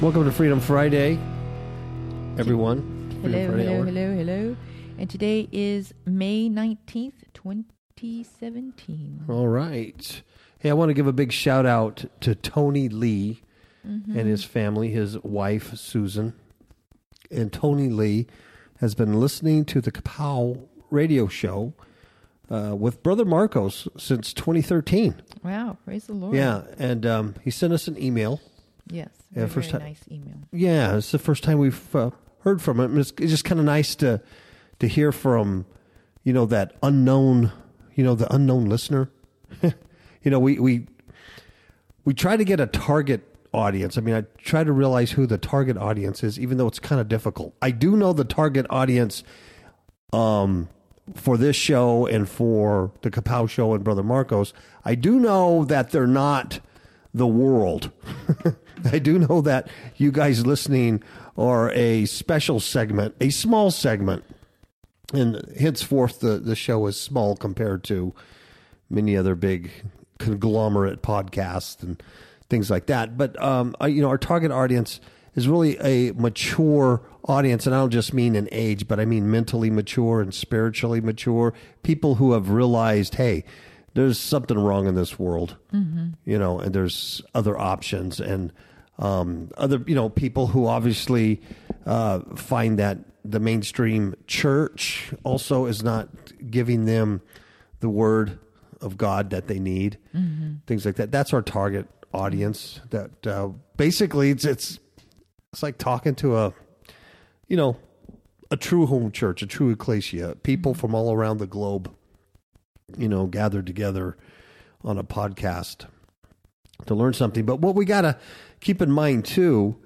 Welcome to Freedom Friday, everyone. Hello. And today is May 19th, 2017. All right. Hey, I want to give a big shout out to Tony Lee and his family, his wife, Susan. And Tony Lee has been listening to the Kapow Radio Show with Brother Marcos since 2013. Wow. Praise the Lord. Yeah. And he sent us an email. Yes, nice email. Yeah, it's the first time we've heard from him. It's just kind of nice to hear from, that unknown, the unknown listener. We try to get a target audience. I mean, I try to realize who the target audience is, even though it's kind of difficult. I do know the target audience for this show and for the Kapow Show and Brother Marcos. I do know that they're not the world. I do know that you guys listening are a special segment, a small segment, and henceforth the show is small compared to many other big conglomerate podcasts and things like that. But our target audience is really a mature audience, and I don't just mean in age, but I mean mentally mature and spiritually mature people who have realized, hey, there's something wrong in this world, and there's other options and other, people who obviously find that the mainstream church also is not giving them the word of God that they need, things like that. That's our target audience. That basically it's like talking to a true home church, a true ecclesia, people from all around the globe. Gathered together on a podcast to learn something. But what we got to keep in mind, too,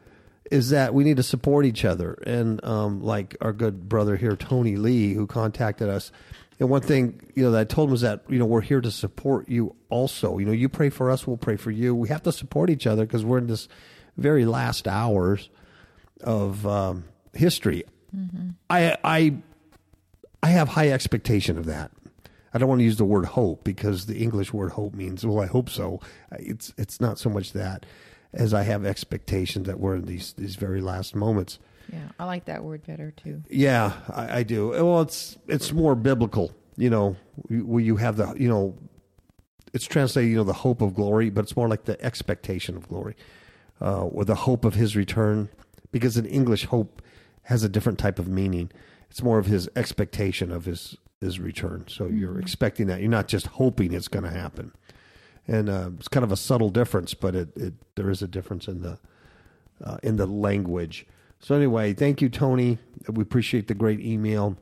is that we need to support each other. And like our good brother here, Tony Lee, who contacted us. And one thing, that I told him was that, we're here to support you also. You pray for us, we'll pray for you. We have to support each other because we're in this very last hours of history. Mm-hmm. I have high expectation of that. I don't want to use the word hope because the English word hope means, well, I hope so. It's not so much that as I have expectations that we're in these very last moments. Yeah, I like that word better too. Yeah, I do. Well, it's more biblical, where you have the, it's translated, the hope of glory, but it's more like the expectation of glory or the hope of his return, because in English, hope has a different type of meaning. It's more of his expectation of his return. So you're expecting that. You're not just hoping it's going to happen. And it's kind of a subtle difference, but there is a difference in the language. So anyway, thank you, Tony. We appreciate the great email.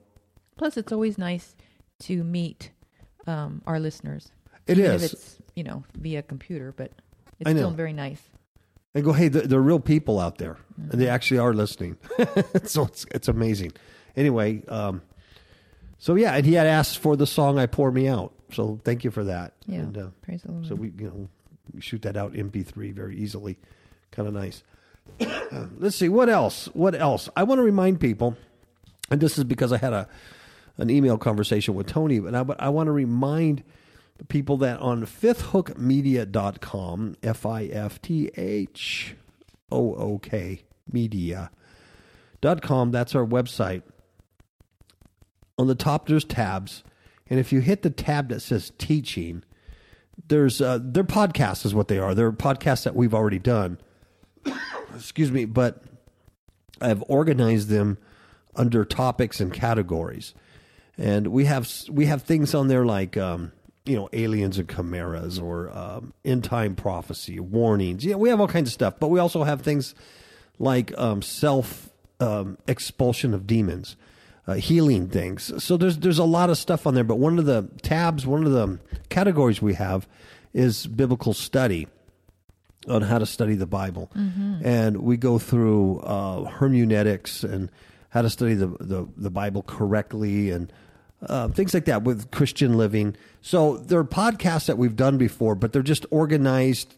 Plus, it's always nice to meet our listeners. Even if it's, via computer, but it's still very nice. And go, hey, they're real people out there. Mm-hmm. And they actually are listening. So it's amazing. Anyway, so yeah, and he had asked for the song "I Pour Me Out," so thank you for that. Yeah, and, praise the Lord. So we, we shoot that out MP3 very easily, kind of nice. Let's see what else. I want to remind people, and this is because I had an email conversation with Tony, but I want to remind the people that on fifthhookmedia.com, FIFTHOOK media.com, that's our website. On the top, there's tabs, and if you hit the tab that says teaching, there's their podcasts is what they are. They're podcasts that we've already done. Excuse me, but I've organized them under topics and categories. And we have things on there like, aliens and chimeras, or end time prophecy, warnings. Yeah, we have all kinds of stuff. But we also have things like expulsion of demons, healing things. So there's a lot of stuff on there. But one of the tabs, one of the categories we have is biblical study, on how to study the Bible. Mm-hmm. And we go through hermeneutics and how to study the Bible correctly, and things like that with Christian living. So there are podcasts that we've done before, but they're just organized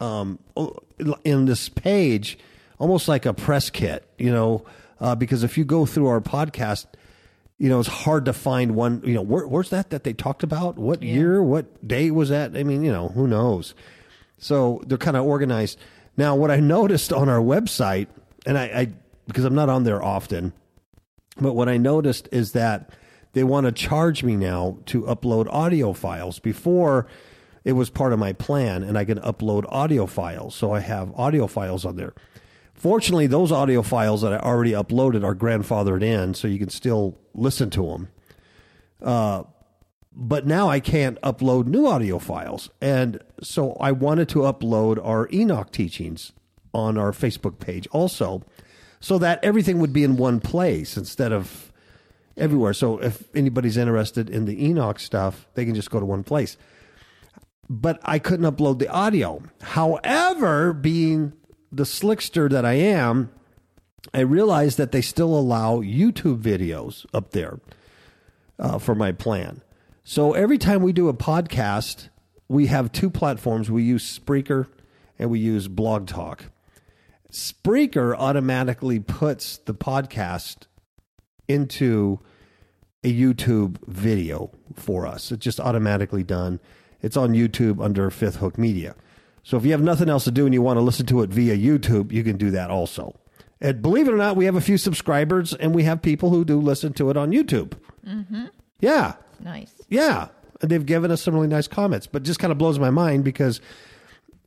in this page, almost like a press kit, because if you go through our podcast, it's hard to find one, where's that they talked about? What year, what day was that? I mean, who knows? So they're kind of organized. Now, what I noticed on our website, and I because I'm not on there often, but what I noticed is that they want to charge me now to upload audio files. Before, it was part of my plan, and I can upload audio files. So I have audio files on there. Fortunately, those audio files that I already uploaded are grandfathered in, so you can still listen to them. But now I can't upload new audio files. And so I wanted to upload our Enoch teachings on our Facebook page also, so that everything would be in one place instead of everywhere. So if anybody's interested in the Enoch stuff, they can just go to one place. But I couldn't upload the audio. However, being the slickster that I am, I realized that they still allow YouTube videos up there for my plan. So every time we do a podcast, we have two platforms. We use Spreaker and we use Blog Talk. Spreaker automatically puts the podcast into a YouTube video for us. It's just automatically done. It's on YouTube under Fifth Hook Media. So if you have nothing else to do and you want to listen to it via YouTube, you can do that also. And believe it or not, we have a few subscribers, and we have people who do listen to it on YouTube. Mm-hmm. Yeah. Nice. Yeah. And they've given us some really nice comments, but just kind of blows my mind because,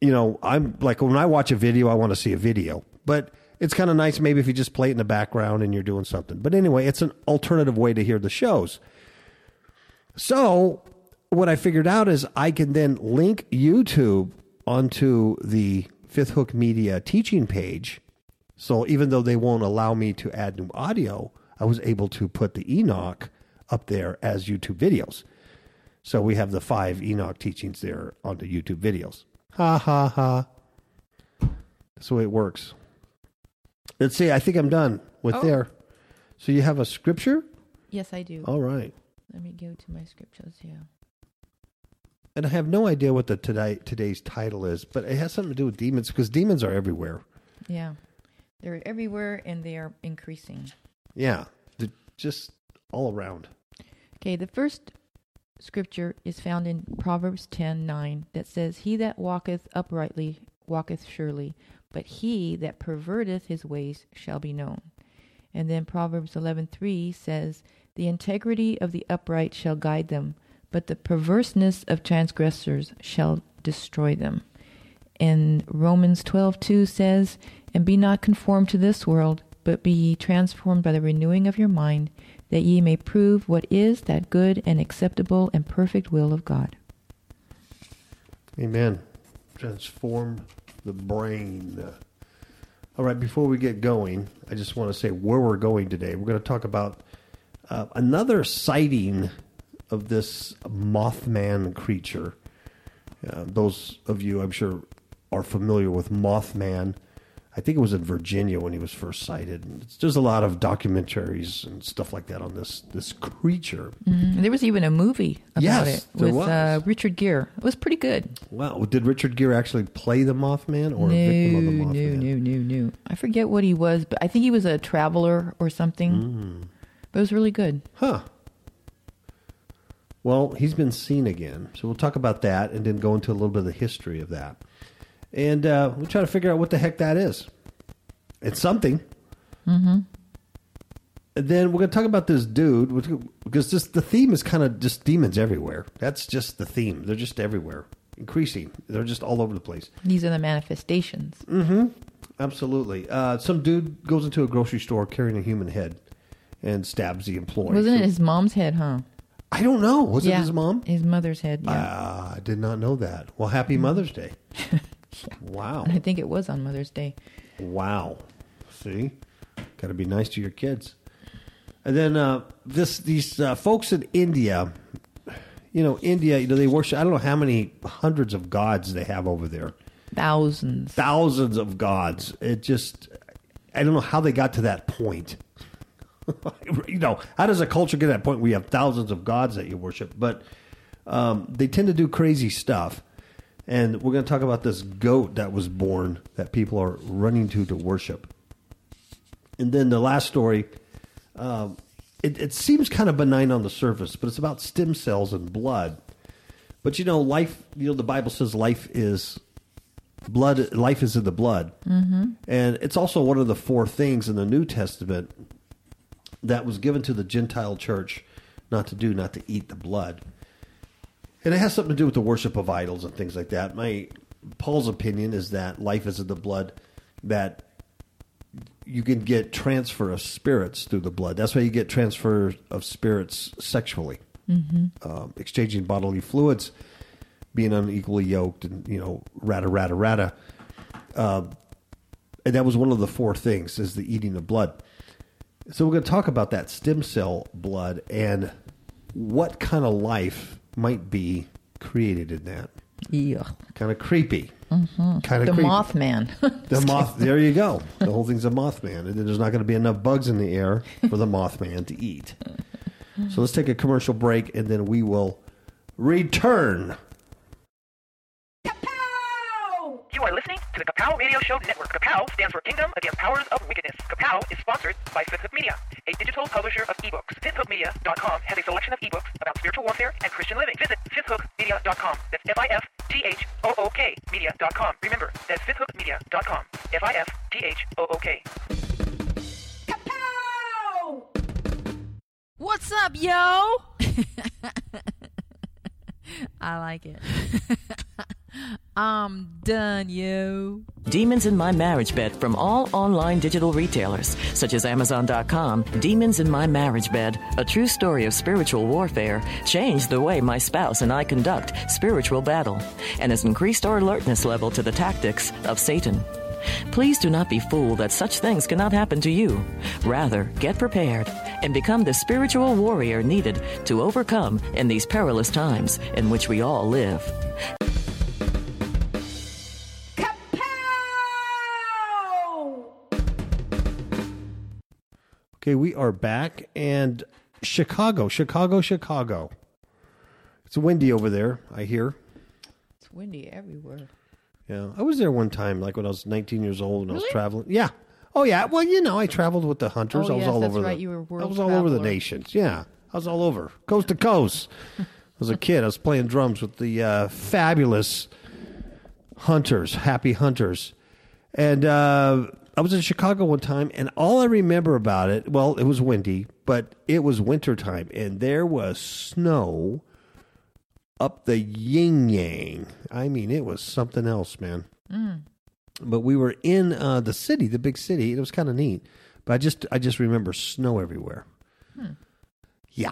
I'm like, when I watch a video, I want to see a video, but it's kind of nice maybe if you just play it in the background and you're doing something. But anyway, it's an alternative way to hear the shows. So what I figured out is I can then link YouTube onto the Fifth Hook Media teaching page. So even though they won't allow me to add new audio, I was able to put the Enoch up there as YouTube videos. So we have the 5 Enoch teachings there on the YouTube videos. Ha, ha, ha. That's the way it works. Let's see. I think I'm done with there. So you have a scripture? Yes, I do. All right. Let me go to my scriptures here. And I have no idea what today's title is, but it has something to do with demons, because demons are everywhere. Yeah. They're everywhere, and they are increasing. Yeah. They're just all around. Okay, the first scripture is found in Proverbs 10:9 that says, "He that walketh uprightly walketh surely, but he that perverteth his ways shall be known." And then Proverbs 11:3 says, "The integrity of the upright shall guide them, but the perverseness of transgressors shall destroy them." And Romans 12:2 says, "And be not conformed to this world, but be ye transformed by the renewing of your mind, that ye may prove what is that good and acceptable and perfect will of God." Amen. Transform the brain. All right, before we get going, I just want to say where we're going today. We're going to talk about another sighting of this Mothman creature. Those of you, I'm sure, are familiar with Mothman. I think it was in Virginia when he was first sighted. There's a lot of documentaries and stuff like that on this creature. Mm-hmm. There was even a movie about it with Richard Gere. It was pretty good. Wow. Did Richard Gere actually play the Mothman or a victim of the Mothman? No. I forget what he was, but I think he was a traveler or something. Mm. But it was really good. Huh. Well, he's been seen again. So we'll talk about that and then go into a little bit of the history of that. And we'll try to figure out what the heck that is. It's something. Mm-hmm. And then we're going to talk about this dude, because the theme is kind of just demons everywhere. That's just the theme. They're just everywhere. Increasing. They're just all over the place. These are the manifestations. Mm-hmm. Absolutely. Some dude goes into a grocery store carrying a human head. and stabs the employee. Wasn't it his mom's head, huh? I don't know. Was it his mom? His mother's head, yeah. I did not know that. Well, happy Mother's Day. Wow. And I think it was on Mother's Day. Wow. See? Got to be nice to your kids. And then these folks in India, they worship, I don't know how many hundreds of gods they have over there. Thousands. Thousands of gods. It just, I don't know how they got to that point. How does a culture get to that point where you have thousands of gods that you worship? But they tend to do crazy stuff. And we're going to talk about this goat that was born that people are running to worship. And then the last story, it seems kind of benign on the surface, but it's about stem cells and blood. But, life, the Bible says life is blood. Life is in the blood. Mm-hmm. And it's also one of the four things in the New Testament that was given to the Gentile church not to eat the blood. And it has something to do with the worship of idols and things like that. Paul's opinion is that life is in the blood, that you can get transfer of spirits through the blood. That's why you get transfer of spirits sexually, mm-hmm. Exchanging bodily fluids, being unequally yoked, and, rata. And that was one of the four things, is the eating of blood. So we're going to talk about that stem cell blood and what kind of life might be created in that. Yeah. Kind of creepy. Mm-hmm. Kind of the creepy. Mothman. There you go. The whole thing's a Mothman. And then there's not going to be enough bugs in the air for the Mothman to eat. So let's take a commercial break, and then we will return. You are listening to the Kapow Radio Show Network. Kapow stands for Kingdom Against Powers of Wickedness. Kapow is sponsored by Fifth Hook Media, a digital publisher of ebooks. FifthHookMedia.com has a selection of ebooks about spiritual warfare and Christian living. Visit FifthHookMedia.com. That's FIFTHOOK Media.com. Remember, that's FifthHookMedia.com. FIFTHOOK. Kapow! What's up, yo? I like it. I'm done, yo. Demons in My Marriage Bed from all online digital retailers, such as Amazon.com. Demons in My Marriage Bed, a true story of spiritual warfare, changed the way my spouse and I conduct spiritual battle and has increased our alertness level to the tactics of Satan. Please do not be fooled that such things cannot happen to you. Rather, get prepared and become the spiritual warrior needed to overcome in these perilous times in which we all live. Okay, we are back, and Chicago. It's windy over there, I hear. It's windy everywhere. Yeah, I was there one time, like when I was 19 years old, and really? I was traveling. Yeah. Oh, yeah. Well, I traveled with the hunters. Oh, I was all over. That's right. You were world traveler. I was all over the nations. Yeah, I was all over, coast to coast. I was a kid. I was playing drums with the fabulous hunters, happy hunters, and I was in Chicago one time, and all I remember about it, well, it was windy, but it was wintertime, and there was snow up the yin-yang. I mean, it was something else, man. Mm. But we were in the city, the big city. It was kind of neat. But I just remember snow everywhere. Hmm. Yeah.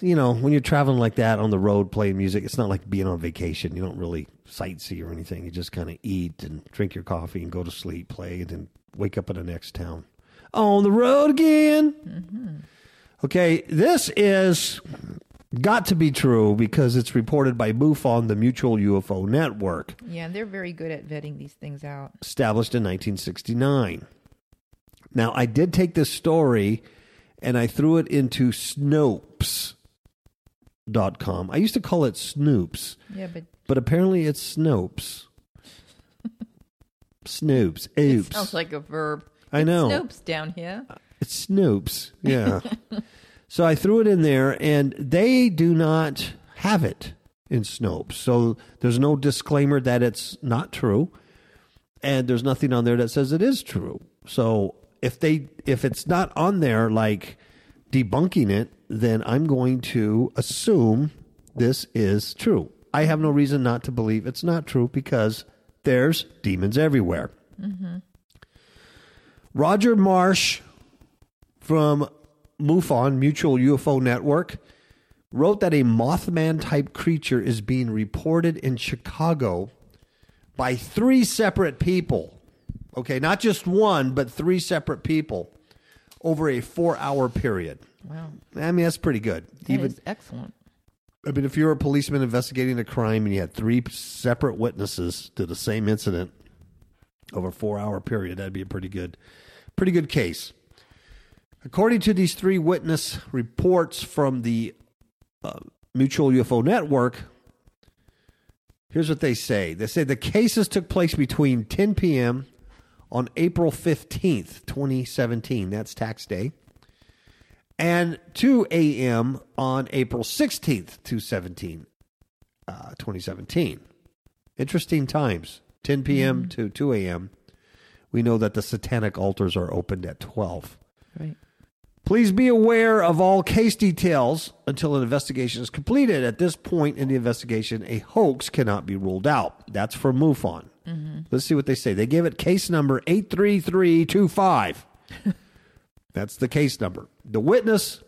When you're traveling like that on the road playing music, it's not like being on vacation. You don't really sightsee or anything. You just kind of eat and drink your coffee and go to sleep, play, and then wake up in the next town. On the road again. Mm-hmm. Okay, this is... got to be true because it's reported by MUFON, the Mutual UFO Network. Yeah, they're very good at vetting these things out. Established in 1969. Now, I did take this story and I threw it into Snopes.com. I used to call it Snoops. Yeah, but apparently it's Snopes. Snoops. Oops. It sounds like a verb. I know. Snopes down here. It's Snoops. Yeah. So I threw it in there, and they do not have it in Snopes. So there's no disclaimer that it's not true, and there's nothing on there that says it is true. So if it's not on there, like debunking it, then I'm going to assume this is true. I have no reason not to believe it's not true because there's demons everywhere. Mm-hmm. Roger Marsh from MUFON, Mutual UFO Network, wrote that a Mothman-type creature is being reported in Chicago by three separate people. Okay, not just one, but three separate people over a 4-hour period. Wow. I mean, that's pretty good. That is excellent. I mean, if you're a policeman investigating a crime and you had three separate witnesses to the same incident over a 4-hour period, that'd be a pretty good case. According to these three witness reports from the Mutual UFO Network, here's what they say. They say the cases took place between 10 p.m. on April 15th, 2017. That's tax day. And 2 a.m. on April 16th, 2017. Interesting times. 10 p.m. to 2 a.m. We know that the satanic altars are opened at 12. Right. Please be aware of all case details until an investigation is completed. At this point in the investigation, a hoax cannot be ruled out. That's for MUFON. Mm-hmm. Let's see what they say. They gave it case number 83325. That's the case number. The witness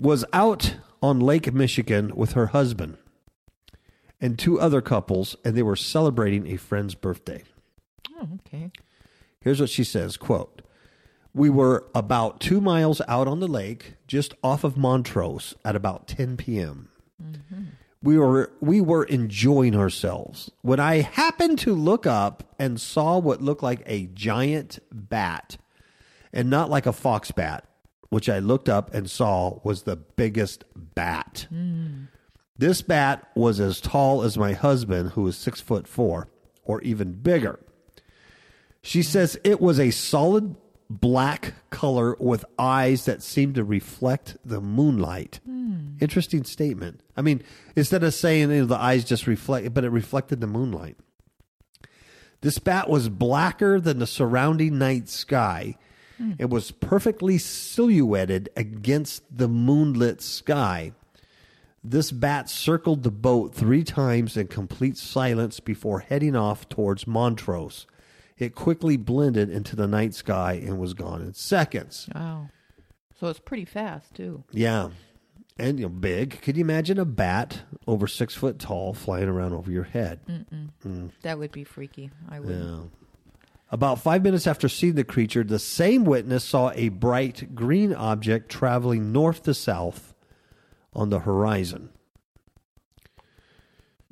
was out on Lake Michigan with her husband and two other couples, and they were celebrating a friend's birthday. Oh, okay. Here's what she says, quote, "We were about 2 miles out on the lake, just off of Montrose, at about 10 p.m. Mm-hmm. We were enjoying ourselves when I happened to look up and saw what looked like a giant bat, and not like a fox bat, which I looked up and saw was the biggest bat. Mm. This bat was as tall as my husband, who is 6'4", or even bigger." She says it was a solid black color with eyes that seem to reflect the moonlight. Mm. Interesting statement. I mean, instead of saying the eyes just reflect, but it reflected the moonlight. This bat was blacker than the surrounding night sky. Mm. It was perfectly silhouetted against the moonlit sky. This bat circled the boat 3 times in complete silence before heading off towards Montrose. It quickly blended into the night sky and was gone in seconds. Wow. So it's pretty fast, too. Yeah. And big. Could you imagine a bat over 6 foot tall flying around over your head? That would be freaky. I would. Yeah. About 5 minutes after seeing the creature, the same witness saw a bright green object traveling north to south on the horizon.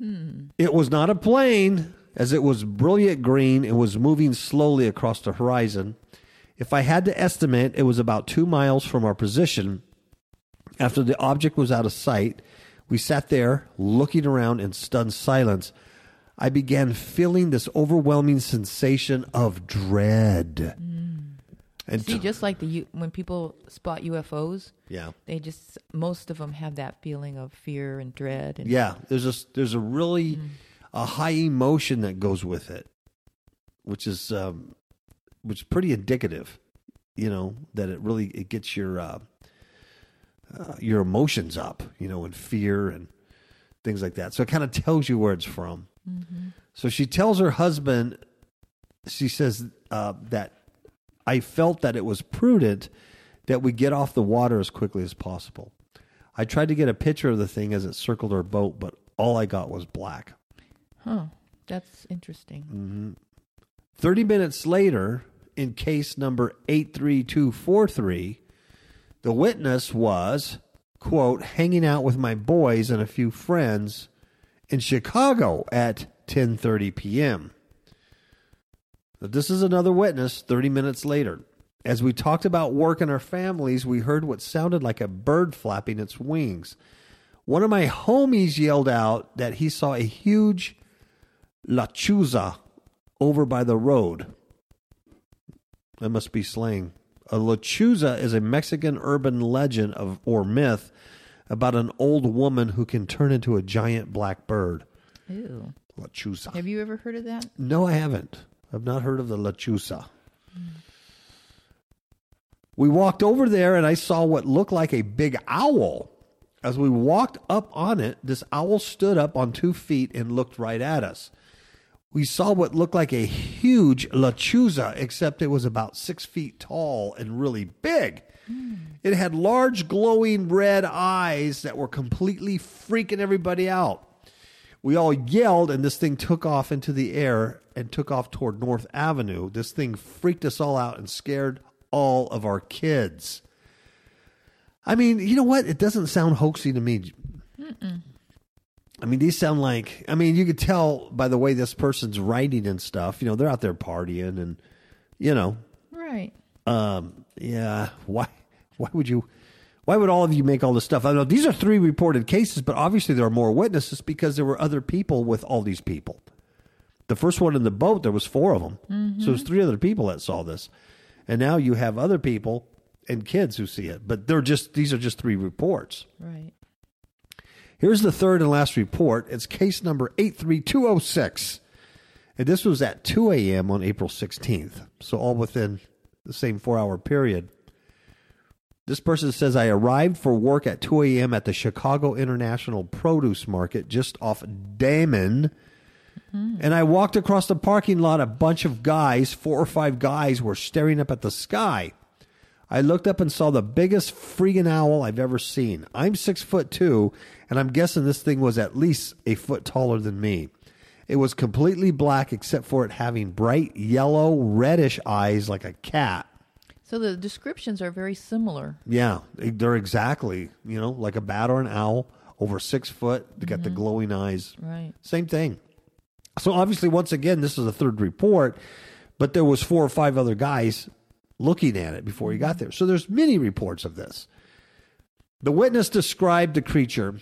Mm. It was not a plane, as it was brilliant green and was moving slowly across the horizon. If I had to estimate, it was about 2 miles from our position. After the object was out of sight, we sat there looking around in stunned silence. I began feeling this overwhelming sensation of dread. Mm. And see, just like when people spot UFOs, yeah, they just, most of them have that feeling of fear and dread. And yeah, there's a really... Mm. A high emotion that goes with it, which is pretty indicative, that it gets your emotions up, and fear and things like that. So it kind of tells you where it's from. Mm-hmm. So she tells her husband, she says that I felt that it was prudent that we get off the water as quickly as possible. I tried to get a picture of the thing as it circled our boat, but all I got was black. Huh. That's interesting. Mm-hmm. 30 minutes later, in case number 83243, the witness was, quote, hanging out with my boys and a few friends in Chicago at 10:30 p.m. This is another witness 30 minutes later. As we talked about work and our families, we heard what sounded like a bird flapping its wings. One of my homies yelled out that he saw a huge Lechuza over by the road. That must be slang. A Lechuza is a Mexican urban legend or myth about an old woman who can turn into a giant black bird. Ew. Lechuza. Have you ever heard of that? No, I haven't. I've not heard of the Lechuza. Mm. We walked over there and I saw what looked like a big owl. As we walked up on it, this owl stood up on 2 feet and looked right at us. We saw what looked like a huge Lechuza, except it was about 6 feet tall and really big. It had large glowing red eyes that were completely freaking everybody out. We all yelled, and this thing took off into the air and took off toward North Avenue. This thing freaked us all out and scared all of our kids. I mean, you know what? It doesn't sound hoaxy to me. Mm-mm. I mean, these sound like, I mean, you could tell by the way this person's writing and stuff, you know, they're out there partying and, you know. Right. Yeah. Why would all of you make all this stuff? I know these are 3 reported cases, but obviously there are more witnesses because there were other people with all these people. The first one in the boat, there was 4 of them. Mm-hmm. So there's 3 other people that saw this. And now you have other people and kids who see it, but these are just 3 reports. Right. Here's the 3rd and last report. It's case number 83206. And this was at 2 a.m. on April 16th. So all within the same 4-hour period. This person says, I arrived for work at 2 a.m. at the Chicago International Produce Market just off Damen. Mm-hmm. And I walked across the parking lot. A bunch of guys, 4 or 5 guys, were staring up at the sky. I looked up and saw the biggest freaking owl I've ever seen. I'm 6'2", and I'm guessing this thing was at least a foot taller than me. It was completely black except for it having bright yellow, reddish eyes like a cat. So the descriptions are very similar. Yeah, they're exactly, you know, like a bat or an owl, over 6 foot. They got the glowing eyes. Right. Same thing. So obviously, once again, this is the 3rd report, but there was 4 or 5 other guys looking at it before he got there. So there's many reports of this. The witness described the creature.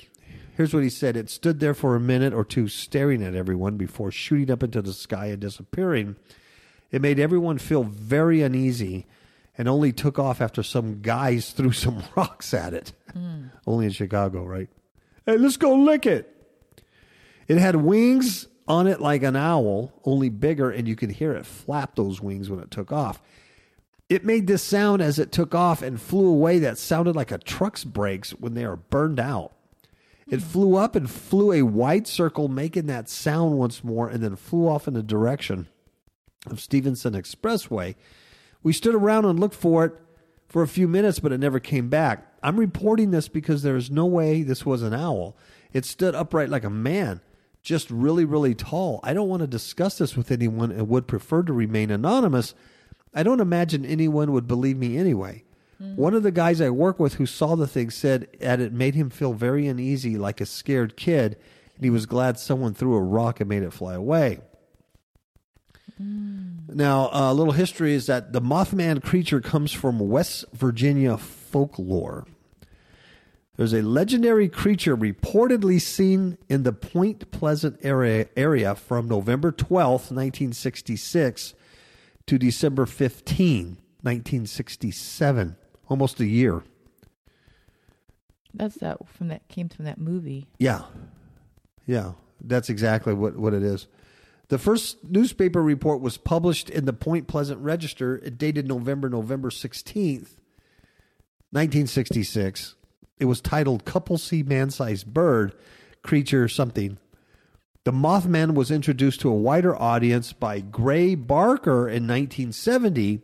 Here's what he said. It stood there for a minute or two staring at everyone before shooting up into the sky and disappearing. It made everyone feel very uneasy and only took off after some guys threw some rocks at it. Mm. Only in Chicago, right? Hey, let's go lick it. It had wings on it like an owl, only bigger, and you could hear it flap those wings when it took off. It made this sound as it took off and flew away that sounded like a truck's brakes when they are burned out. It flew up and flew a wide circle, making that sound once more, and then flew off in the direction of Stevenson Expressway. We stood around and looked for it for a few minutes, but it never came back. I'm reporting this because there is no way this was an owl. It stood upright like a man, just really, really tall. I don't want to discuss this with anyone and would prefer to remain anonymous. I don't imagine anyone would believe me anyway. Mm-hmm. One of the guys I work with who saw the thing said that it made him feel very uneasy, like a scared kid, and he was glad someone threw a rock and made it fly away. Mm. Now, a little history is that the Mothman creature comes from West Virginia folklore. There's a legendary creature reportedly seen in the Point Pleasant area from November 12th, 1966 to December 15, 1967, almost a year. That's that came from that movie. Yeah. Yeah, that's exactly what it is. The first newspaper report was published in the Point Pleasant Register. It dated November 16th, 1966. It was titled Couple See Man-Sized Bird, Creature Something. The Mothman was introduced to a wider audience by Gray Barker in 1970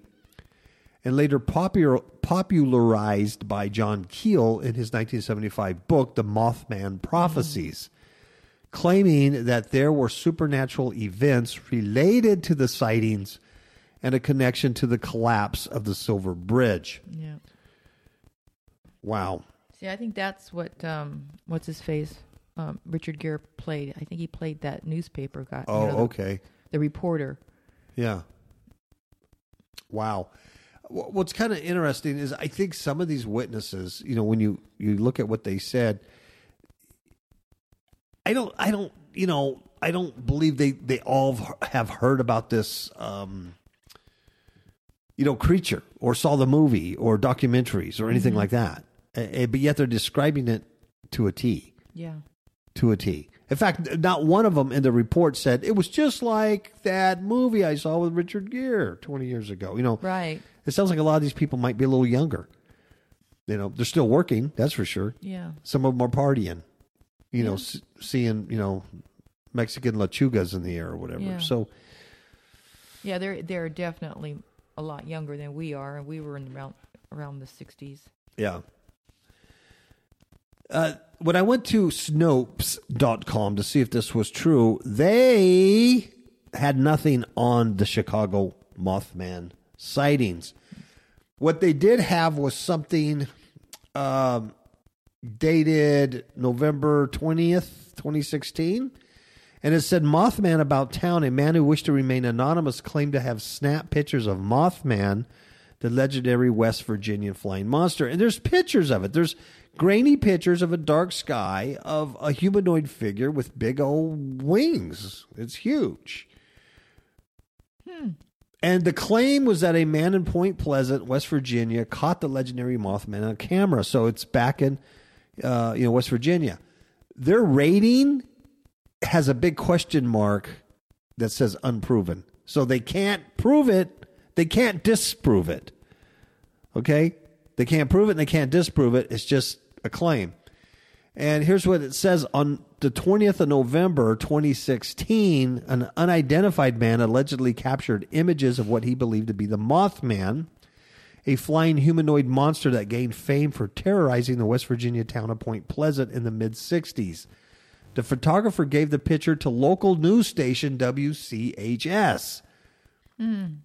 and later popularized by John Keel in his 1975 book, The Mothman Prophecies, claiming that there were supernatural events related to the sightings and a connection to the collapse of the Silver Bridge. Yeah. Wow. See, I think that's what, what's his face? Richard Gere played. I think he played that newspaper guy. Oh, you know, okay. The reporter. Yeah. Wow. What's kind of interesting is I think some of these witnesses, you know, when you look at what they said, I don't believe they all have heard about this, you know, creature or saw the movie or documentaries or anything like that. But yet they're describing it to a T. Yeah. To a T. In fact, not one of them in the report said, it was just like that movie I saw with Richard Gere 20 years ago. You know, right. It sounds like a lot of these people might be a little younger. You know, they're still working, that's for sure. Yeah. Some of them are partying, you know, seeing, you know, Mexican lechuzas in the air or whatever. Yeah. So, yeah, they're definitely a lot younger than we are. And we were in around around the 60s. Yeah. When I went to Snopes.com to see if this was true, they had nothing on the Chicago Mothman sightings. What they did have was something dated November 20th, 2016. And it said, Mothman about town. A man who wished to remain anonymous claimed to have snapped pictures of Mothman, the legendary West Virginia flying monster. And there's pictures of it. There's grainy pictures of a dark sky of a humanoid figure with big old wings. It's huge. Hmm. And the claim was that a man in Point Pleasant, West Virginia, caught the legendary Mothman on camera. So it's back in West Virginia. Their rating has a big question mark that says unproven. So they can't prove it. They can't disprove it. Okay? They can't prove it and they can't disprove it. It's just a claim. And here's what it says. On the 20th of November, 2016, an unidentified man allegedly captured images of what he believed to be the Mothman, a flying humanoid monster that gained fame for terrorizing the West Virginia town of Point Pleasant in the mid-60s. The photographer gave the picture to local news station WCHS,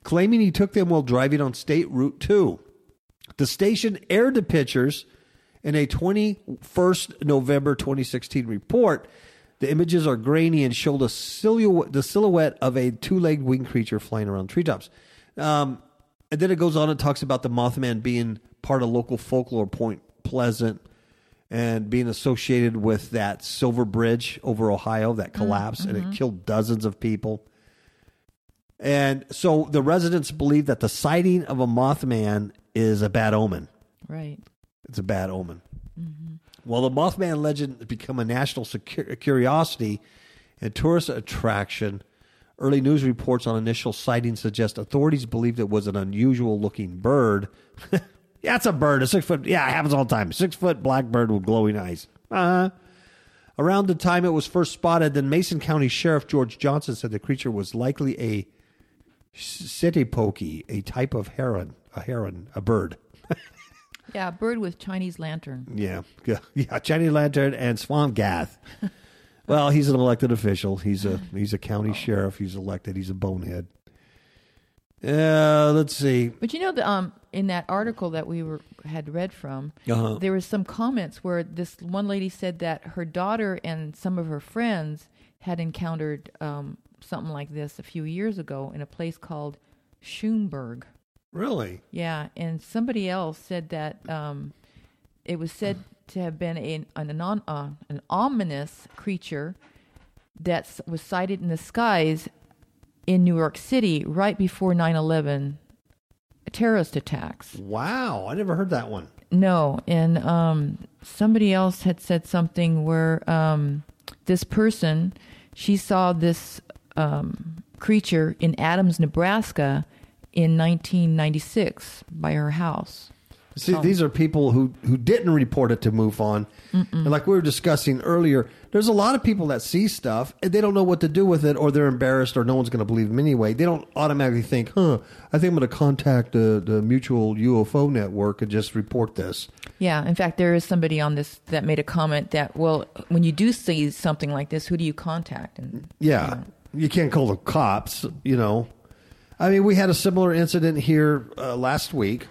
claiming he took them while driving on State Route 2. The station aired the pictures in a 21st November 2016 report. The images are grainy and show the silhouette of a two-legged winged creature flying around treetops. And then it goes on and talks about the Mothman being part of local folklore, Point Pleasant, and being associated with that Silver Bridge over Ohio that collapsed, and it killed dozens of people. And so the residents believe that the sighting of a Mothman is a bad omen. Right. It's a bad omen. Mm-hmm. Well, the Mothman legend has become a national curiosity and tourist attraction. Early news reports on initial sightings suggest authorities believed it was an unusual-looking bird. Yeah, it's a bird, a 6-foot. Yeah, it happens all the time. 6-foot black bird with glowing eyes. Around the time it was first spotted, then Mason County Sheriff George Johnson said the creature was likely a sitipoke, a type of heron, a bird. Yeah, a bird with Chinese lantern. Yeah, Chinese lantern and swamp gath. Well, he's an elected official. He's a county sheriff. He's elected. He's a bonehead. Let's see. But you know, in that article that we had read from, there was some comments where this one lady said that her daughter and some of her friends had encountered something like this a few years ago in a place called Schoenberg. Really? Yeah, and somebody else said that it was said to have been an ominous creature that was sighted in the skies in New York City right before 9/11 terrorist attacks. Wow, I never heard that one. No, and somebody else had said something where this person, she saw this creature in Adams, Nebraska in 1996 by her house. See, these are people who didn't report it to MUFON. And like we were discussing earlier, there's a lot of people that see stuff and they don't know what to do with it, or they're embarrassed, or no one's going to believe them anyway. They don't automatically think, I think I'm going to contact the Mutual UFO Network and just report this. Yeah. In fact, there is somebody on this that made a comment that, well, when you do see something like this, who do you contact? You can't call the cops, I mean, we had a similar incident here last week,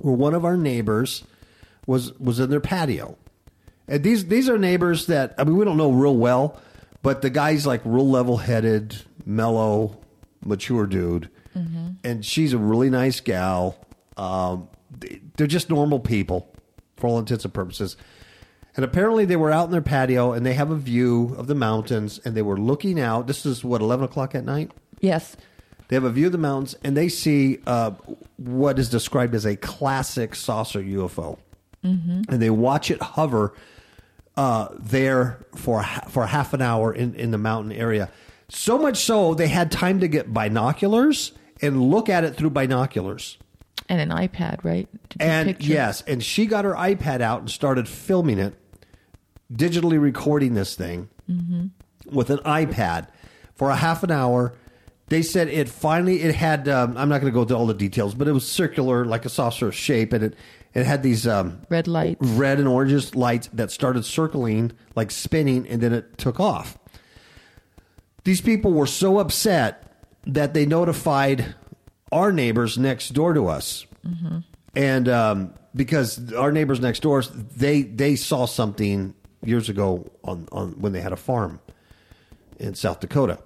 where one of our neighbors was in their patio. And these are neighbors that, I mean, we don't know real well, but the guy's like real level-headed, mellow, mature dude. Mm-hmm. And she's a really nice gal. They're just normal people for all intents and purposes. And apparently they were out in their patio and they have a view of the mountains and they were looking out. This is 11 o'clock at night? Yes. They have a view of the mountains, and they see what is described as a classic saucer UFO. Mm-hmm. And they watch it hover there for half an hour in the mountain area. So much so, they had time to get binoculars and look at it through binoculars. And an iPad, right? And she got her iPad out and started filming it, digitally recording this thing with an iPad for a half an hour. They said it finally, it had, I'm not going to go into all the details, but it was circular, like a saucer shape, and it had these red lights, red and orange lights that started circling, like spinning, and then it took off. These people were so upset that they notified our neighbors next door to us. Mm-hmm. And because our neighbors next door, they saw something years ago on when they had a farm in South Dakota.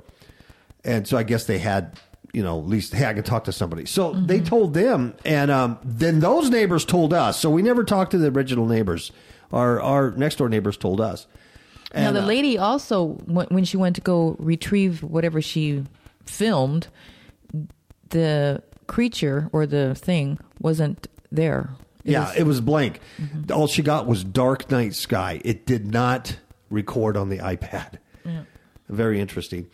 And so I guess they had, you know, at least, hey, I can talk to somebody. So mm-hmm. they told them, and then those neighbors told us. So we never talked to the original neighbors. Our next door neighbors told us. And now, the lady also, when she went to go retrieve whatever she filmed, the creature or the thing wasn't there. It was blank. Mm-hmm. All she got was dark night sky. It did not record on the iPad. Yeah. Very interesting.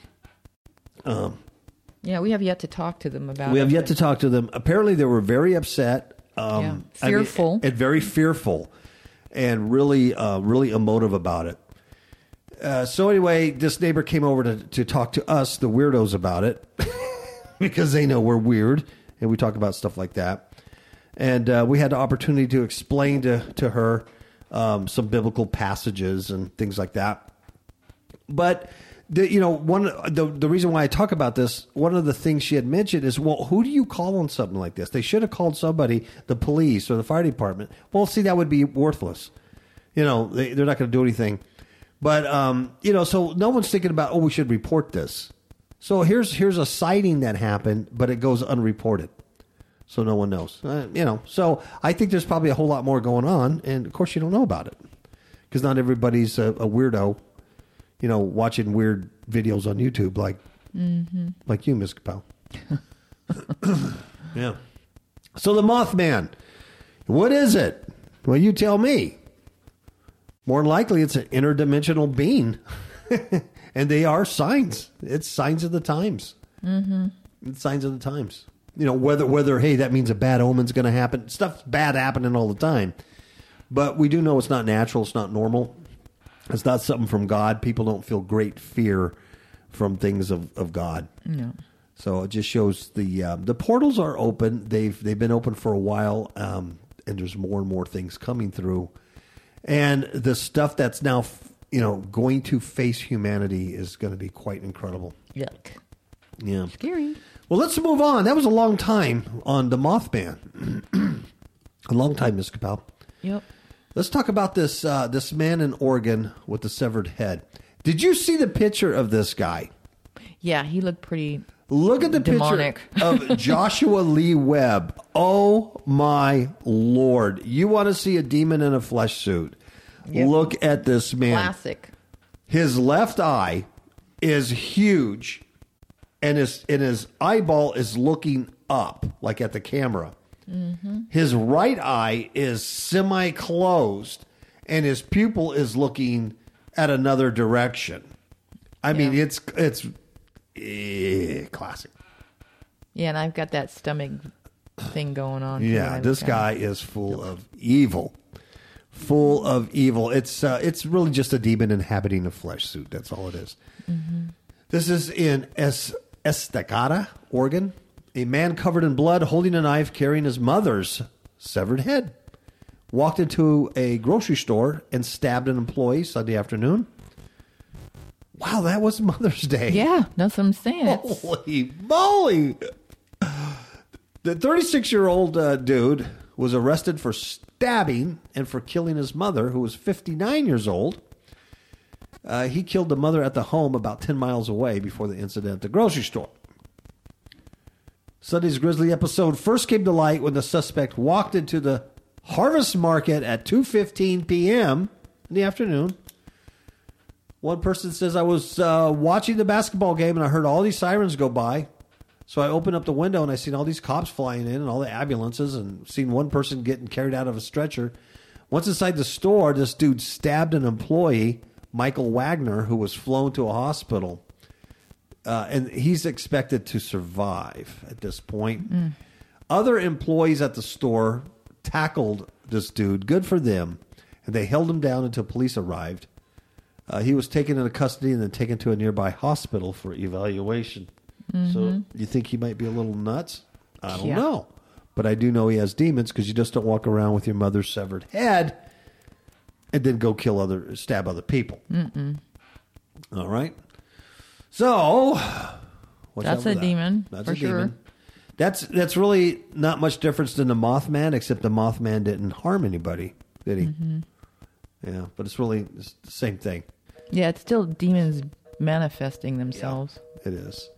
We have yet to talk to them about it. Apparently, they were very upset. Fearful. I mean, very fearful and really, really emotive about it. So anyway, this neighbor came over to talk to us, the weirdos, about it because they know we're weird and we talk about stuff like that. And we had the opportunity to explain to her some biblical passages and things like that. But... The reason why I talk about this, one of the things she had mentioned is, well, who do you call on something like this? They should have called somebody, the police or the fire department. Well, see, that would be worthless. You know, they're not going to do anything. But, so no one's thinking about, we should report this. So here's a sighting that happened, but it goes unreported. So no one knows. So I think there's probably a whole lot more going on. And, of course, you don't know about it because not everybody's a weirdo. You know, watching weird videos on YouTube like you, Ms. Kapow. Yeah. So the Mothman, what is it? Well, you tell me. More than likely, it's an interdimensional being. And they are signs. It's signs of the times. Mm-hmm. It's signs of the times. You know, whether hey, that means a bad omen's going to happen. Stuff's bad happening all the time. But we do know it's not natural. It's not normal. It's not something from God. People don't feel great fear from things of God. No. So it just shows the portals are open. They've been open for a while, and there's more and more things coming through. And the stuff that's now, going to face humanity is going to be quite incredible. Yuck. Yeah. Scary. Well, let's move on. That was a long time on the Mothman. A long time, Ms. Kapow. Yep. Let's talk about this this man in Oregon with the severed head. Did you see the picture of this guy? Yeah, he looked pretty Look at the demonic. Picture of Joshua Lee Webb. Oh, my Lord. You want to see a demon in a flesh suit. Yep. Look at this man. Classic. His left eye is huge, and his eyeball is looking up, like at the camera. Mm-hmm. His right eye is semi-closed, and his pupil is looking at another direction. I mean, it's classic. Yeah, and I've got that stomach thing going on. Yeah, this guy is full of evil. Full of evil. It's really just a demon inhabiting a flesh suit. That's all it is. Mm-hmm. This is in Estacada, Oregon. A man covered in blood, holding a knife, carrying his mother's severed head, walked into a grocery store and stabbed an employee Sunday afternoon. Wow, that was Mother's Day. Yeah, that's what I'm saying. Holy moly. The 36-year-old dude was arrested for stabbing and for killing his mother, who was 59 years old. He killed the mother at the home about 10 miles away before the incident at the grocery store. Sunday's grisly episode first came to light when the suspect walked into the Harvest Market at 2:15 p.m. in the afternoon. One person says, I was watching the basketball game and I heard all these sirens go by. So I opened up the window and I seen all these cops flying in and all the ambulances and seen one person getting carried out of a stretcher. Once inside the store, this dude stabbed an employee, Michael Wagner, who was flown to a hospital. And he's expected to survive at this point. Mm. Other employees at the store tackled this dude. Good for them. And they held him down until police arrived. He was taken into custody and then taken to a nearby hospital for evaluation. Mm-hmm. So you think he might be a little nuts? I don't know. But I do know he has demons, because you just don't walk around with your mother's severed head and then go kill stab other people. Mm-mm. All right. So that's a demon. That's a demon. That's really not much difference than the Mothman, except the Mothman didn't harm anybody, did he? Mm-hmm. Yeah, but it's the same thing. Yeah, it's still demons manifesting themselves. Yeah, it is.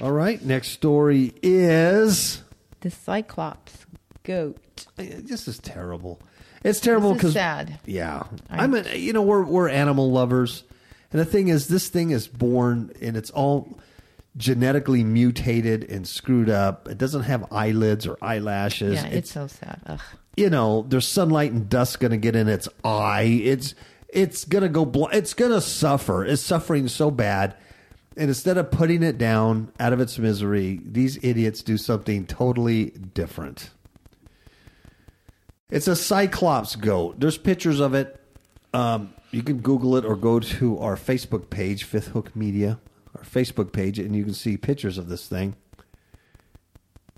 All right, next story is the Cyclops goat. This is terrible. It's terrible because sad. Yeah, we're animal lovers, and the thing is, this thing is born and it's all genetically mutated and screwed up. It doesn't have eyelids or eyelashes. Yeah, it's so sad. Ugh. You know, there's sunlight and dust going to get in its eye. It's going to go blind. It's going to suffer. It's suffering so bad. And instead of putting it down out of its misery, these idiots do something totally different. It's a Cyclops goat. There's pictures of it. You can Google it or go to our Facebook page, Fifth Hook Media, our Facebook page, and you can see pictures of this thing.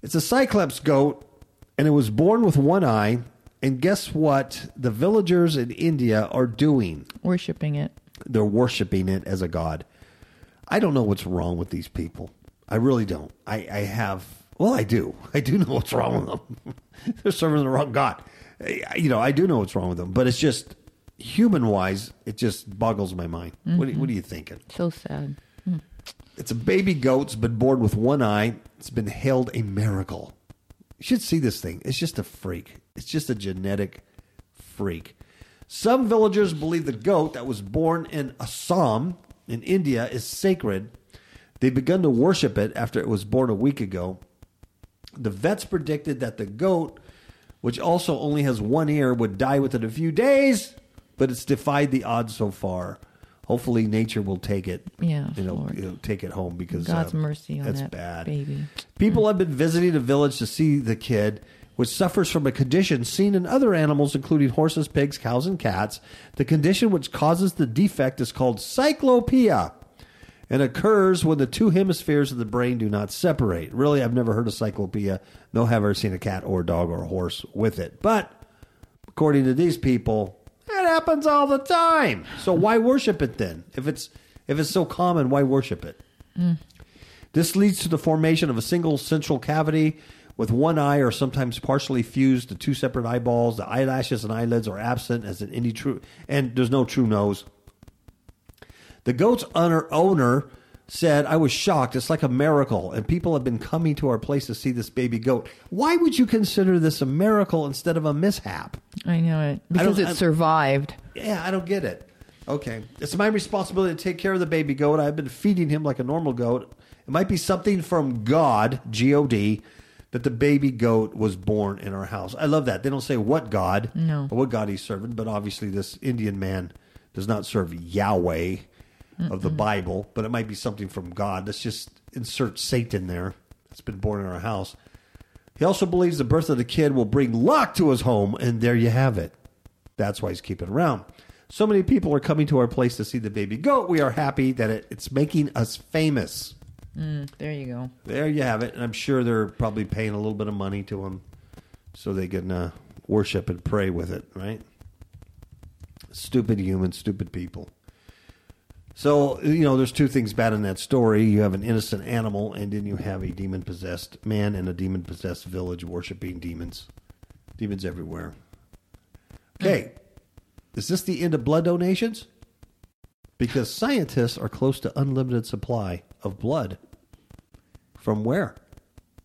It's a Cyclops goat, and it was born with one eye. And guess what? The villagers in India are doing? Worshipping it. They're worshipping it as a god. I don't know what's wrong with these people. I really don't. I do. I do know what's wrong with them. They're serving the wrong god. I do know what's wrong with them. But it's just, human-wise, it just boggles my mind. Mm-hmm. What are you thinking? So sad. Mm. It's a baby goat. It's been born with one eye. It's been hailed a miracle. You should see this thing. It's just a freak. It's just a genetic freak. Some villagers believe the goat that was born in Assam in India is sacred. They've begun to worship it after it was born a week ago. The vets predicted that the goat, which also only has one ear, would die within a few days, but it's defied the odds so far. Hopefully nature will take it. Yeah, it'll take it home, because God's mercy on that bad baby. People have been visiting the village to see the kid, which suffers from a condition seen in other animals, including horses, pigs, cows, and cats. The condition which causes the defect is called cyclopia, and occurs when the two hemispheres of the brain do not separate. Really, I've never heard of cyclopia. No, have ever seen a cat or a dog or a horse with it. But according to these people, it happens all the time. So why worship it then? If it's so common, why worship it? Mm. This leads to the formation of a single central cavity with one eye, or sometimes partially fused to two separate eyeballs. The eyelashes and eyelids are absent, and there's no true nose. The goat's owner said, "I was shocked. It's like a miracle, and people have been coming to our place to see this baby goat." Why would you consider this a miracle instead of a mishap? I know it. Because it survived. Yeah, I don't get it. Okay. It's my responsibility to take care of the baby goat. I've been feeding him like a normal goat. It might be something from God, G-O-D, that the baby goat was born in our house. I love that. They don't say what God, or what God he's serving, but obviously this Indian man does not serve Yahweh of the Bible, but it might be something from God. Let's just insert Satan there. It's been born in our house. He also believes the birth of the kid will bring luck to his home, and there you have it. That's why he's keeping around. So many people are coming to our place to see the baby goat. We are happy that it's making us famous. Mm, there you go. There you have it. And I'm sure they're probably paying a little bit of money to him so they can worship and pray with it, right? Stupid humans, stupid people. So, there's two things bad in that story. You have an innocent animal, and then you have a demon-possessed man and a demon-possessed village worshiping demons. Demons everywhere. Okay. Is this the end of blood donations? Because scientists are close to unlimited supply of blood. From where?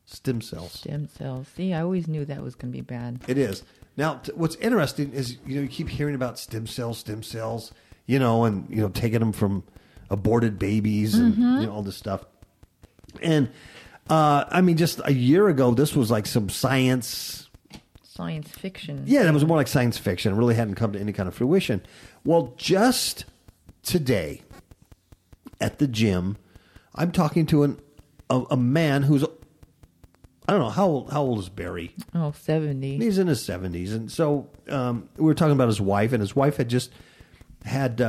Stem cells. Stem cells. See, I always knew that was going to be bad. It is. Now, what's interesting is, you keep hearing about stem cells, and taking them from aborted babies and all this stuff. And, just a year ago, this was like some science fiction. Yeah, that was more like science fiction. It really hadn't come to any kind of fruition. Well, just today, at the gym, I'm talking to a man who's, I don't know, how old is Barry? Oh, 70. He's in his 70s. And so we were talking about his wife, and his wife had just had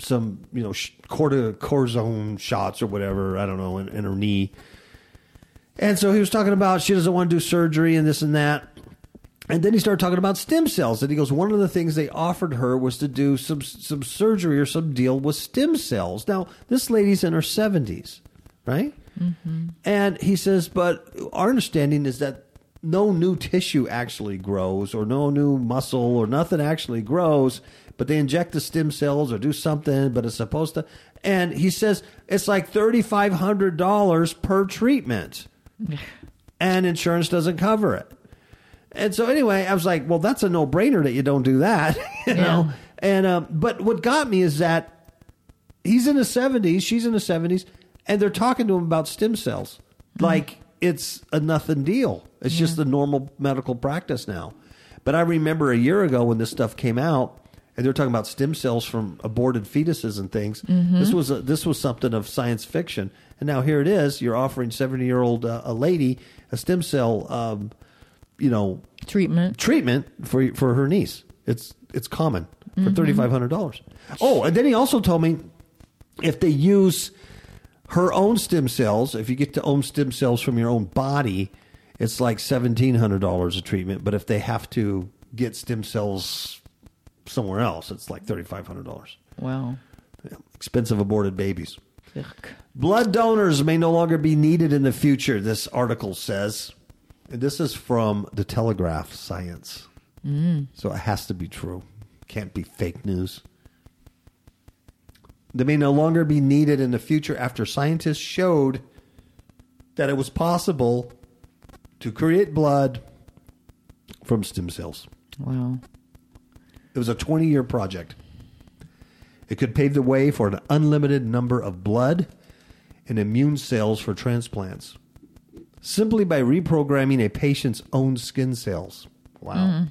some, you know, cortisone shots or whatever, I don't know, in her knee. And so he was talking about she doesn't want to do surgery and this and that. And then he started talking about stem cells. And he goes, one of the things they offered her was to do some surgery or some deal with stem cells. Now, this lady's in her 70s, right? Mm-hmm. And he says, but our understanding is that no new tissue actually grows or no new muscle or nothing actually grows, but they inject the stem cells or do something, but it's supposed to. And he says it's like $3,500 per treatment, and insurance doesn't cover it. And so anyway, I was like, well, that's a no-brainer that you don't do that, you know? And but what got me is that he's in his 70s, she's in her 70s, and they're talking to him about stem cells. Mm-hmm. Like it's a nothing deal. It's just the normal medical practice now. But I remember a year ago when this stuff came out, and they were talking about stem cells from aborted fetuses and things. Mm-hmm. This was something of science fiction. And now here it is. You're offering 70-year-old a lady a stem cell treatment for her niece. It's common for $3,500. Oh, and then he also told me if they use her own stem cells, if you get to own stem cells from your own body, it's like $1,700 a treatment. But if they have to get stem cells somewhere else, it's like $3,500. Wow. Yeah, expensive aborted babies. Yuck. Blood donors may no longer be needed in the future, this article says. This is from the Telegraph Science. Mm. So it has to be true. Can't be fake news. They may no longer be needed in the future after scientists showed that it was possible to create blood from stem cells. Wow. It was a 20-year project. It could pave the way for an unlimited number of blood and immune cells for transplants, simply by reprogramming a patient's own skin cells. Wow. Mm.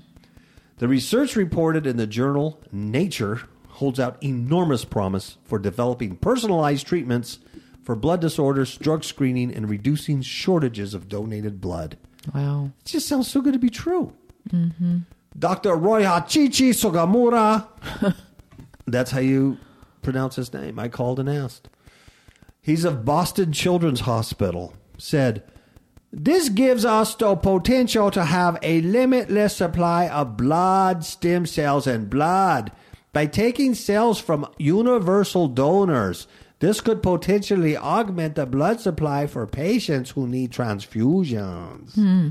The research reported in the journal Nature holds out enormous promise for developing personalized treatments for blood disorders, drug screening, and reducing shortages of donated blood. Wow. It just sounds so good to be true. Mm-hmm. Dr. Roy Hachichi Sugamura. That's how you pronounce his name. I called and asked. He's of Boston Children's Hospital. Said, this gives us the potential to have a limitless supply of blood, stem cells, and blood. By taking cells from universal donors, this could potentially augment the blood supply for patients who need transfusions. Hmm.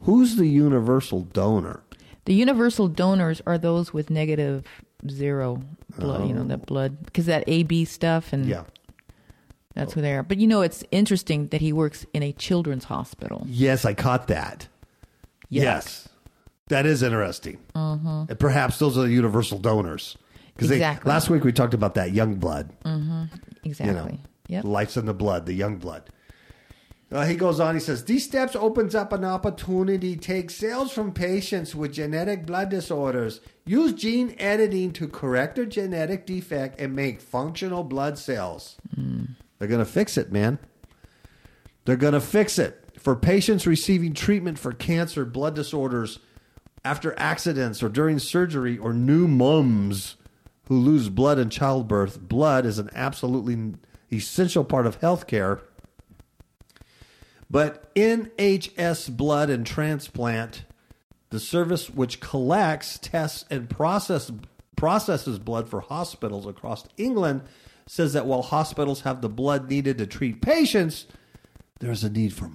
Who's the universal donor? The universal donors are those with -0 blood, that blood, because that AB stuff and... Yeah. That's who they are. But, it's interesting that he works in a children's hospital. Yes, I caught that. Yes. That is interesting. Uh-huh. And perhaps those are the universal donors. Exactly. Last week we talked about that young blood. Uh-huh. Exactly. Yep. Life's in the blood, the young blood. He goes on, he says, these steps opens up an opportunity to take cells from patients with genetic blood disorders, use gene editing to correct their genetic defect, and make functional blood cells. Mm. They're going to fix it, man. They're going to fix it for patients receiving treatment for cancer, blood disorders, after accidents or during surgery, or new moms who lose blood in childbirth. Blood is an absolutely essential part of healthcare. But NHS blood and transplant, the service which collects, tests, and processes blood for hospitals across England, says that while hospitals have the blood needed to treat patients, there's a need for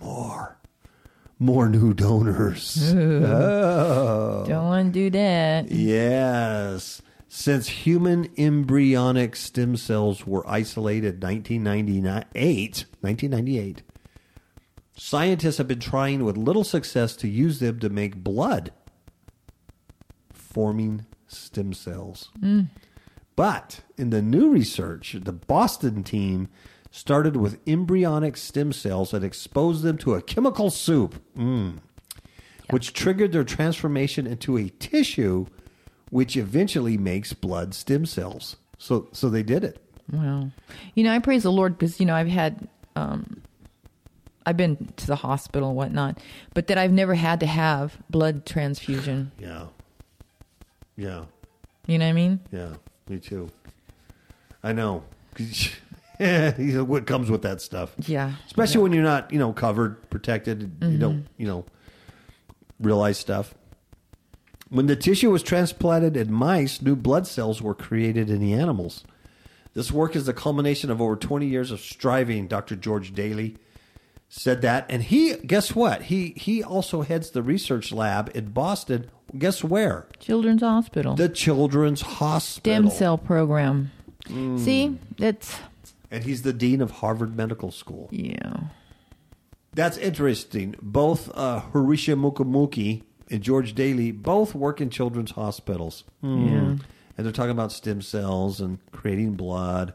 more new donors. Ooh, oh. Don't want to do that. Yes. Since human embryonic stem cells were isolated in 1998, scientists have been trying with little success to use them to make blood, forming stem cells. Mm. But in the new research, the Boston team started with embryonic stem cells and exposed them to a chemical soup, which triggered their transformation into a tissue, which eventually makes blood stem cells. So they did it. Wow. I praise the Lord because, I've had... I've been to the hospital and whatnot, but that I've never had to have blood transfusion. Yeah. You know what I mean? Yeah. Me too. I know. What comes with that stuff. Yeah. Especially when you're not, covered, protected. Mm-hmm. You don't, realize stuff. When the tissue was transplanted in mice, new blood cells were created in the animals. This work is the culmination of over 20 years of striving, Dr. George Daley said that. And he, guess what? He also heads the research lab in Boston. Guess where? Children's Hospital. The Children's Hospital. Stem cell program. Mm. See? That's... And he's the dean of Harvard Medical School. Yeah. That's interesting. Both Harisha Mukamuki and George Daley both work in children's hospitals. Mm. Yeah. And they're talking about stem cells and creating blood.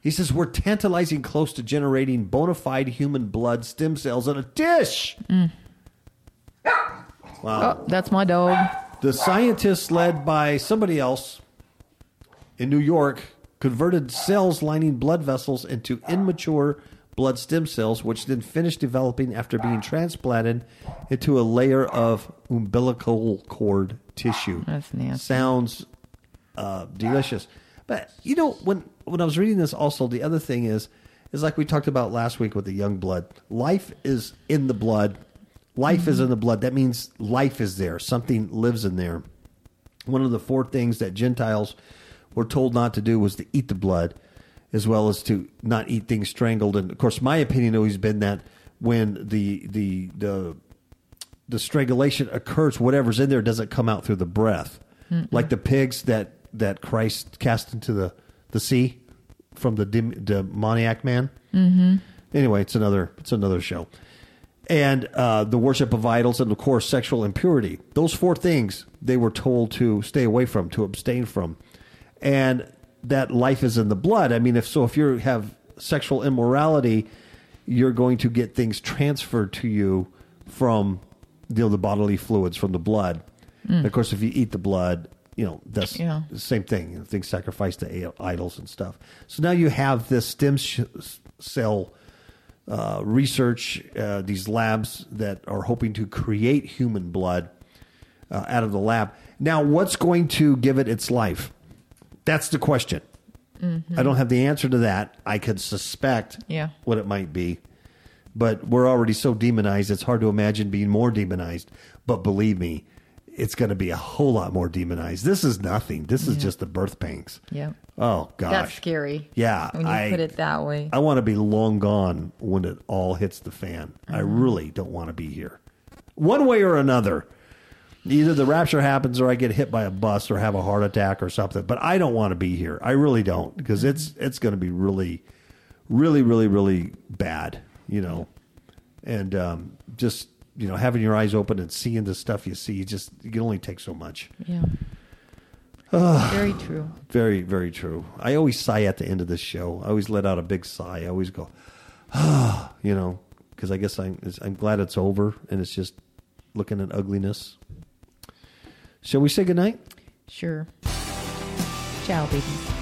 He says, we're tantalizing close to generating bona fide human blood stem cells in a dish. Mm. Wow. Oh, that's my dog. The scientists, led by somebody else in New York, converted cells lining blood vessels into immature blood stem cells, which then finished developing after being transplanted into a layer of umbilical cord tissue. That's nasty. Sounds delicious. But, when I was reading this also, the other thing is like we talked about last week with the young blood. Life is in the blood. Life mm-hmm. is in the blood. That means life is there. Something lives in there. One of the four things that Gentiles were told not to do was to eat the blood, as well as to not eat things strangled. And, of course, my opinion always been that when the strangulation occurs, whatever's in there doesn't come out through the breath. Mm-mm. Like the pigs that Christ cast into the sea from the demoniac man. Mm-hmm. Anyway, it's another show. And the worship of idols and, of course, sexual impurity. Those four things they were told to stay away from, to abstain from. And that life is in the blood. I mean, if you have sexual immorality, you're going to get things transferred to you from the bodily fluids, from the blood. Mm. Of course, if you eat the blood, that's the same thing. Things sacrificed to idols and stuff. So now you have this stem cell research, these labs that are hoping to create human blood out of the lab. Now, what's going to give it its life? That's the question. Mm-hmm. I don't have the answer to that. I could suspect what it might be. But we're already so demonized, it's hard to imagine being more demonized. But believe me, it's going to be a whole lot more demonized. This is nothing. This is just the birth pangs. Yeah. Oh, gosh. That's scary. Yeah. When you put it that way. I want to be long gone when it all hits the fan. Mm-hmm. I really don't want to be here. One way or another. Either the rapture happens or I get hit by a bus or have a heart attack or something. But I don't want to be here. I really don't, because it's going to be really, really, really, really bad, And just, having your eyes open and seeing the stuff you see, you can only take so much. Yeah. Very true. Very, very true. I always sigh at the end of this show. I always let out a big sigh. I always go, because I guess I'm glad it's over and it's just looking at ugliness. Shall we say goodnight? Sure. Ciao, baby.